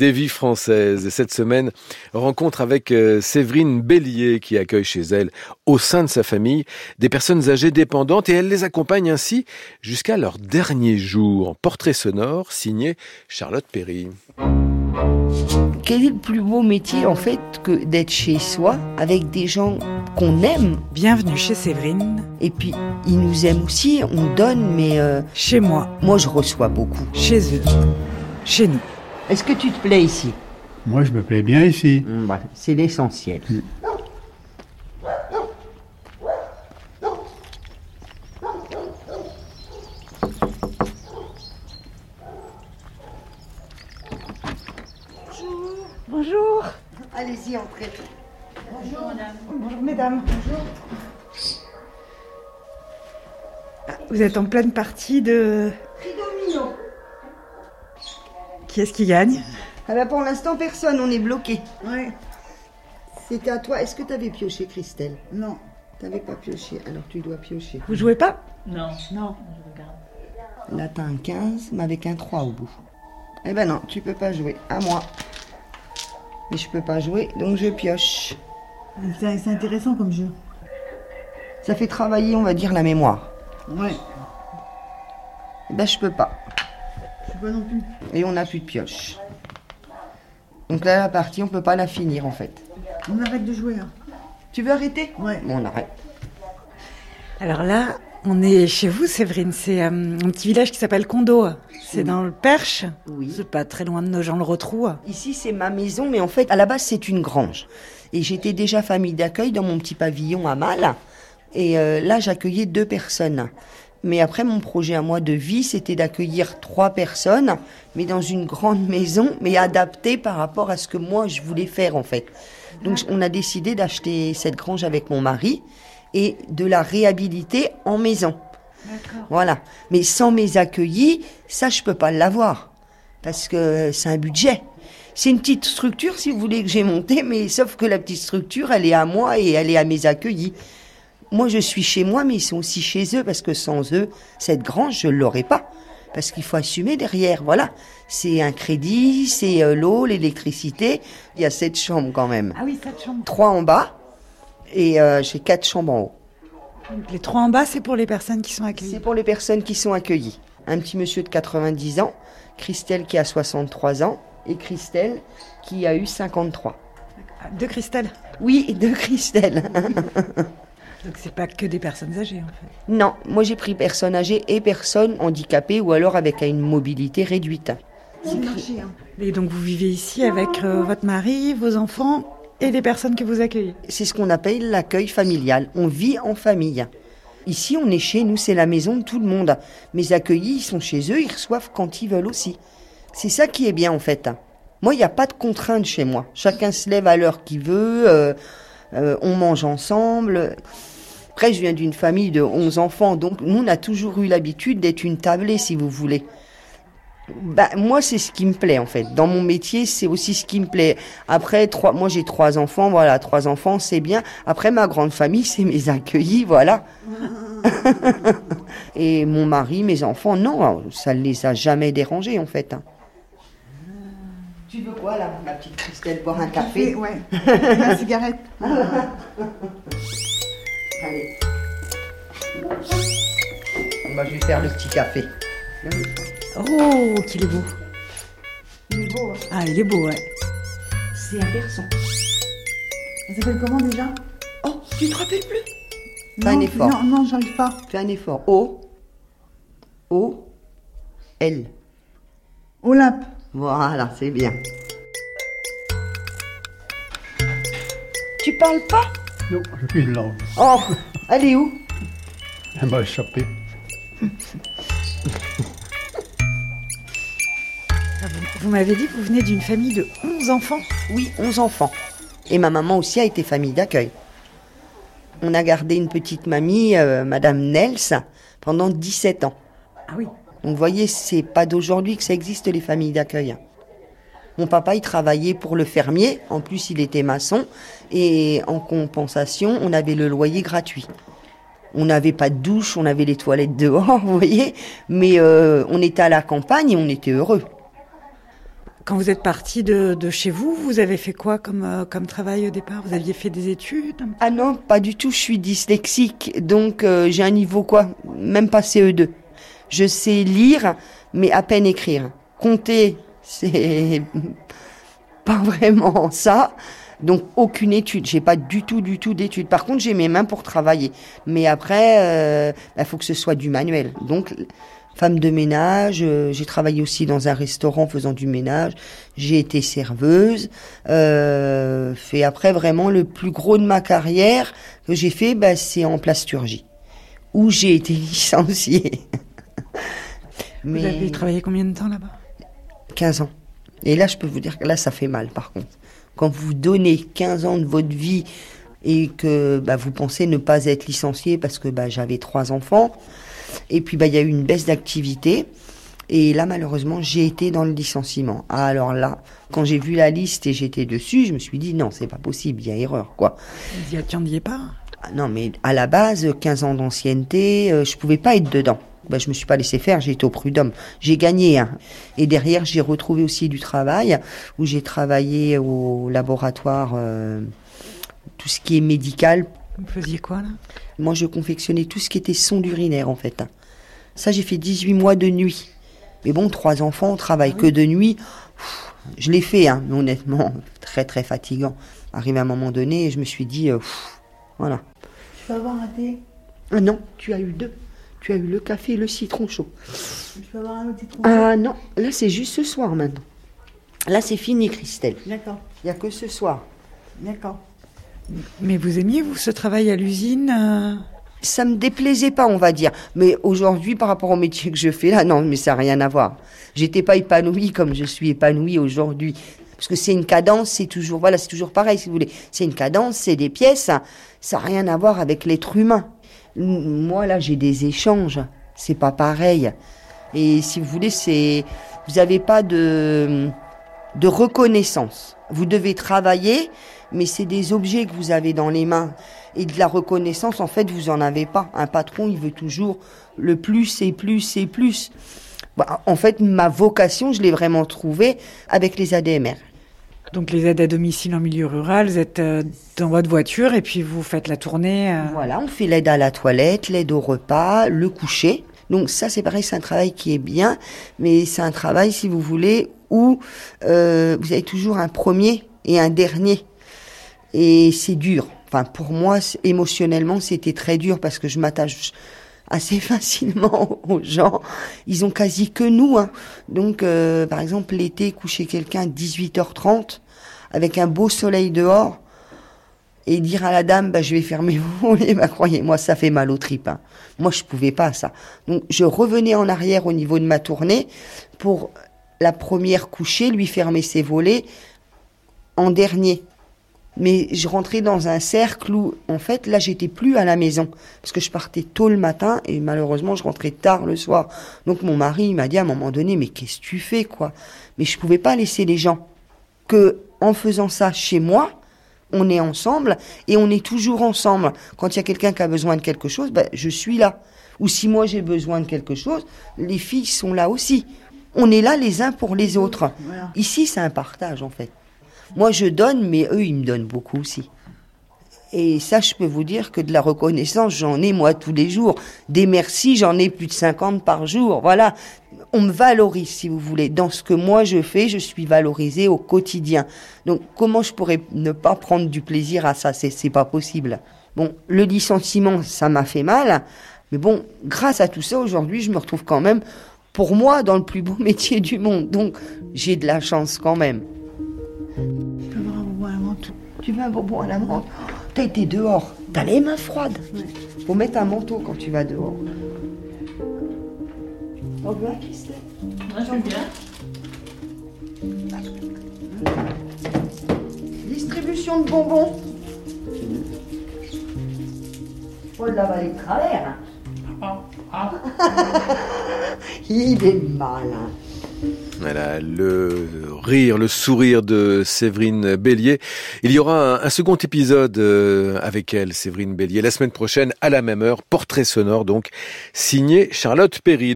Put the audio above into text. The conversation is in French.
Des vies françaises. Et cette semaine, rencontre avec Séverine Bellier qui accueille chez elle, au sein de sa famille, des personnes âgées dépendantes et elle les accompagne ainsi jusqu'à leur dernier jour. Portrait sonore signé Charlotte Perry. Quel est le plus beau métier en fait que d'être chez soi avec des gens qu'on aime ? Bienvenue chez Séverine. Et puis, ils nous aiment aussi, on donne, mais... Chez moi. Moi, je reçois beaucoup. Chez eux. Chez nous. Est-ce que tu te plais ici ? Moi, je me plais bien ici. Bah, c'est l'essentiel. Bonjour. Bonjour. Allez-y, entrez. Bonjour, madame. Bonjour, mesdames. Bonjour. Vous êtes en pleine partie de... Tridominion. Qui est-ce qui gagne ? Ah bah pour l'instant, personne, on est bloqué. Ouais. C'était à toi. Est-ce que tu avais pioché, Christelle ? Non. Tu n'avais pas pioché, alors tu dois piocher. Vous jouez pas ? Non. Non. Je regarde. Là, tu as un 15, mais avec un 3 au bout. Eh ben non, tu peux pas jouer. À moi. Mais je peux pas jouer, donc je pioche. C'est intéressant comme jeu. Ça fait travailler, on va dire, la mémoire. Ouais. Eh ben, je peux pas. Pas non plus. Et on n'a plus de pioche. Donc là, la partie, on peut pas la finir en fait. On arrête de jouer. Hein. Tu veux arrêter ? Ouais. Bon, on arrête. Alors là, on est chez vous, Séverine. C'est un petit village qui s'appelle Condeau. C'est dans le Perche. Oui. C'est pas très loin de Nogent-le-Rotrou. Ici, c'est ma maison, mais en fait, à la base, c'est une grange. Et j'étais déjà famille d'accueil dans mon petit pavillon à Mâle. Et là, j'accueillais 2 personnes. Mais après, mon projet à moi de vie, c'était d'accueillir 3 personnes, mais dans une grande maison, mais adaptée par rapport à ce que moi, je voulais faire, en fait. Donc, on a décidé d'acheter cette grange avec mon mari et de la réhabiliter en maison. D'accord. Voilà. Mais sans mes accueillis, ça, je peux pas l'avoir parce que c'est un budget. C'est une petite structure, si vous voulez, que j'ai montée, mais sauf que la petite structure, elle est à moi et elle est à mes accueillis. Moi, je suis chez moi, mais ils sont aussi chez eux, parce que sans eux, cette grange, je ne l'aurais pas. Parce qu'il faut assumer derrière, voilà. C'est un crédit, c'est l'eau, l'électricité. Il y a 7 chambres quand même. Ah oui, 7 chambres. 3 en bas, et j'ai 4 chambres en haut. Les 3 en bas, c'est pour les personnes qui sont accueillies ? C'est pour les personnes qui sont accueillies. Un petit monsieur de 90 ans, Christelle qui a 63 ans, et Christelle qui a eu 53. De Christelle ? Oui, de Christelle. Donc c'est pas que des personnes âgées en fait. Non, moi j'ai pris personnes âgées et personnes handicapées ou alors avec une mobilité réduite. C'est marché, hein. Et donc vous vivez ici avec votre mari, vos enfants et les personnes que vous accueillez. C'est ce qu'on appelle l'accueil familial. On vit en famille. Ici on est chez nous, c'est la maison de tout le monde. Mes accueillis, ils sont chez eux, ils reçoivent quand ils veulent aussi. C'est ça qui est bien en fait. Moi, il n'y a pas de contraintes chez moi. Chacun se lève à l'heure qu'il veut. On mange ensemble. Après, je viens d'une famille de 11 enfants, donc nous, on a toujours eu l'habitude d'être une tablée, si vous voulez. Bah, moi, c'est ce qui me plaît, en fait. Dans mon métier, c'est aussi ce qui me plaît. Après, moi, j'ai 3 enfants, voilà, 3 enfants, c'est bien. Après, ma grande famille, c'est mes accueillis, voilà. Et mon mari, mes enfants, non, ça ne les a jamais dérangés, en fait. Tu veux quoi, là, ma petite Christelle, boire un café ? Ouais, une cigarette. Allez. Bah, je vais faire le petit café. Oh, qu'il est beau. Il est beau, ouais. Ah, il est beau, ouais. C'est un garçon. Elle s'appelle comment, déjà ? Oh, tu te rappelles plus ? Fais un effort. Non, j'arrive pas. Fais un effort. O-L. Olympe. Voilà, c'est bien. Tu parles pas ? Non, j'ai plus de langue. Oh, elle est où ? Elle m'a échappé. Vous m'avez dit que vous venez d'une famille de 11 enfants ? Oui, 11 enfants. Et ma maman aussi a été famille d'accueil. On a gardé une petite mamie, Madame Nels, pendant 17 ans. Ah oui. Donc, vous voyez, c'est pas d'aujourd'hui que ça existe, les familles d'accueil. Mon papa, il travaillait pour le fermier. En plus, il était maçon. Et en compensation, on avait le loyer gratuit. On n'avait pas de douche, on avait les toilettes dehors, vous voyez. Mais on était à la campagne et on était heureux. Quand vous êtes partie de chez vous, vous avez fait quoi comme travail au départ? Vous aviez fait des études? Ah non, pas du tout, je suis dyslexique, donc j'ai un niveau quoi? Même pas CE2. Je sais lire, mais à peine écrire. Compter, c'est pas vraiment ça. Donc aucune étude, j'ai pas du tout d'études. Par contre, j'ai mes mains pour travailler. Mais après, faut que ce soit du manuel. Donc femme de ménage, j'ai travaillé aussi dans un restaurant faisant du ménage. J'ai été serveuse. Et après, vraiment, le plus gros de ma carrière que j'ai fait, c'est en plasturgie, où j'ai été licenciée. Mais... Vous avez travaillé combien de temps là-bas? 15 ans. Et là, je peux vous dire que là, ça fait mal, par contre. Quand vous donnez 15 ans de votre vie et que vous pensez ne pas être licencié parce que j'avais 3 enfants, et puis il y a eu une baisse d'activité. Et là, malheureusement, j'ai été dans le licenciement. Ah, alors là, quand j'ai vu la liste et j'étais dessus, je me suis dit non, c'est pas possible, il y a erreur, quoi. Vous n'y attendiez pas? Ah, non, mais à la base, 15 ans d'ancienneté, je pouvais pas être dedans. Je me suis pas laissé faire, j'ai été au prud'homme. J'ai gagné. Hein. Et derrière, j'ai retrouvé aussi du travail, où j'ai travaillé au laboratoire, tout ce qui est médical. Vous faisiez quoi, là? Moi, je confectionnais tout ce qui était sonde urinaire, en fait. Ça, j'ai fait 18 mois de nuit. Mais bon, 3 enfants, on travaille que de nuit. Pff, je l'ai fait, hein, mais honnêtement, très, très fatigant. Arrivé à un moment donné, je me suis dit, voilà. Tu vas avoir un thé? Ah non, tu as eu 2. Tu as eu le café et le citron chaud. Je peux avoir un petit citron chaud? Ah non, là c'est juste ce soir maintenant. Là c'est fini, Christelle. D'accord. Il n'y a que ce soir. D'accord. Mais vous aimiez, vous, ce travail à l'usine? Ça ne me déplaisait pas, on va dire. Mais aujourd'hui, par rapport au métier que je fais là, non, mais ça n'a rien à voir. Je n'étais pas épanouie comme je suis épanouie aujourd'hui. Parce que c'est une cadence, c'est toujours, voilà, c'est toujours pareil, si vous voulez. C'est une cadence, c'est des pièces, ça n'a rien à voir avec l'être humain. Moi, là, j'ai des échanges. C'est pas pareil. Et si vous voulez, vous n'avez pas de reconnaissance. Vous devez travailler, mais c'est des objets que vous avez dans les mains. Et de la reconnaissance, en fait, vous n'en avez pas. Un patron, il veut toujours le plus et plus et plus. En fait, ma vocation, je l'ai vraiment trouvée avec les ADMR. Donc les aides à domicile en milieu rural, vous êtes dans votre voiture et puis vous faites la tournée. Voilà, on fait l'aide à la toilette, l'aide au repas, le coucher. Donc ça c'est pareil, c'est un travail qui est bien, mais c'est un travail, si vous voulez, où vous avez toujours un premier et un dernier. Et c'est dur. Enfin pour moi, émotionnellement, c'était très dur parce que je m'attache assez facilement aux gens. Ils ont quasi que nous. Hein. Donc, par exemple, l'été, coucher quelqu'un à 18h30 avec un beau soleil dehors et dire à la dame, je vais fermer vos volets, croyez-moi, ça fait mal aux tripes. Hein. Moi, je pouvais pas ça. Donc, je revenais en arrière au niveau de ma tournée pour la première couchée, lui fermer ses volets en dernier. Mais je rentrais dans un cercle où, en fait, là, j'étais plus à la maison. Parce que je partais tôt le matin et malheureusement, je rentrais tard le soir. Donc, mon mari, il m'a dit à un moment donné, mais qu'est-ce que tu fais, quoi? Mais je pouvais pas laisser les gens. Que, en faisant ça chez moi, on est ensemble et on est toujours ensemble. Quand il y a quelqu'un qui a besoin de quelque chose, je suis là. Ou si moi, j'ai besoin de quelque chose, les filles sont là aussi. On est là les uns pour les autres. Voilà. Ici, c'est un partage, en fait. Moi, je donne, mais eux, ils me donnent beaucoup aussi. Et ça, je peux vous dire que de la reconnaissance, j'en ai, moi, tous les jours. Des merci, j'en ai plus de 50 par jour. Voilà, on me valorise, si vous voulez. Dans ce que moi, je fais, je suis valorisée au quotidien. Donc, comment je pourrais ne pas prendre du plaisir à ça? C'est pas possible. Bon, le licenciement, ça m'a fait mal. Mais bon, grâce à tout ça, aujourd'hui, je me retrouve quand même, pour moi, dans le plus beau métier du monde. Donc, j'ai de la chance quand même. Tu veux un bonbon à la menthe? Tu veux un bonbon à la menthe? T'as été dehors, t'as les mains froides. Ouais. Faut mettre un manteau quand tu vas dehors. Au revoir, Christelle. Bonjour, bien. Distribution de bonbons. Oh là, va les travers. Ah. Il est malin. Voilà, le rire, le sourire de Séverine Bellier. Il y aura un second épisode avec elle, Séverine Bellier, la semaine prochaine, à la même heure. Portrait sonore, donc, signé Charlotte Perry.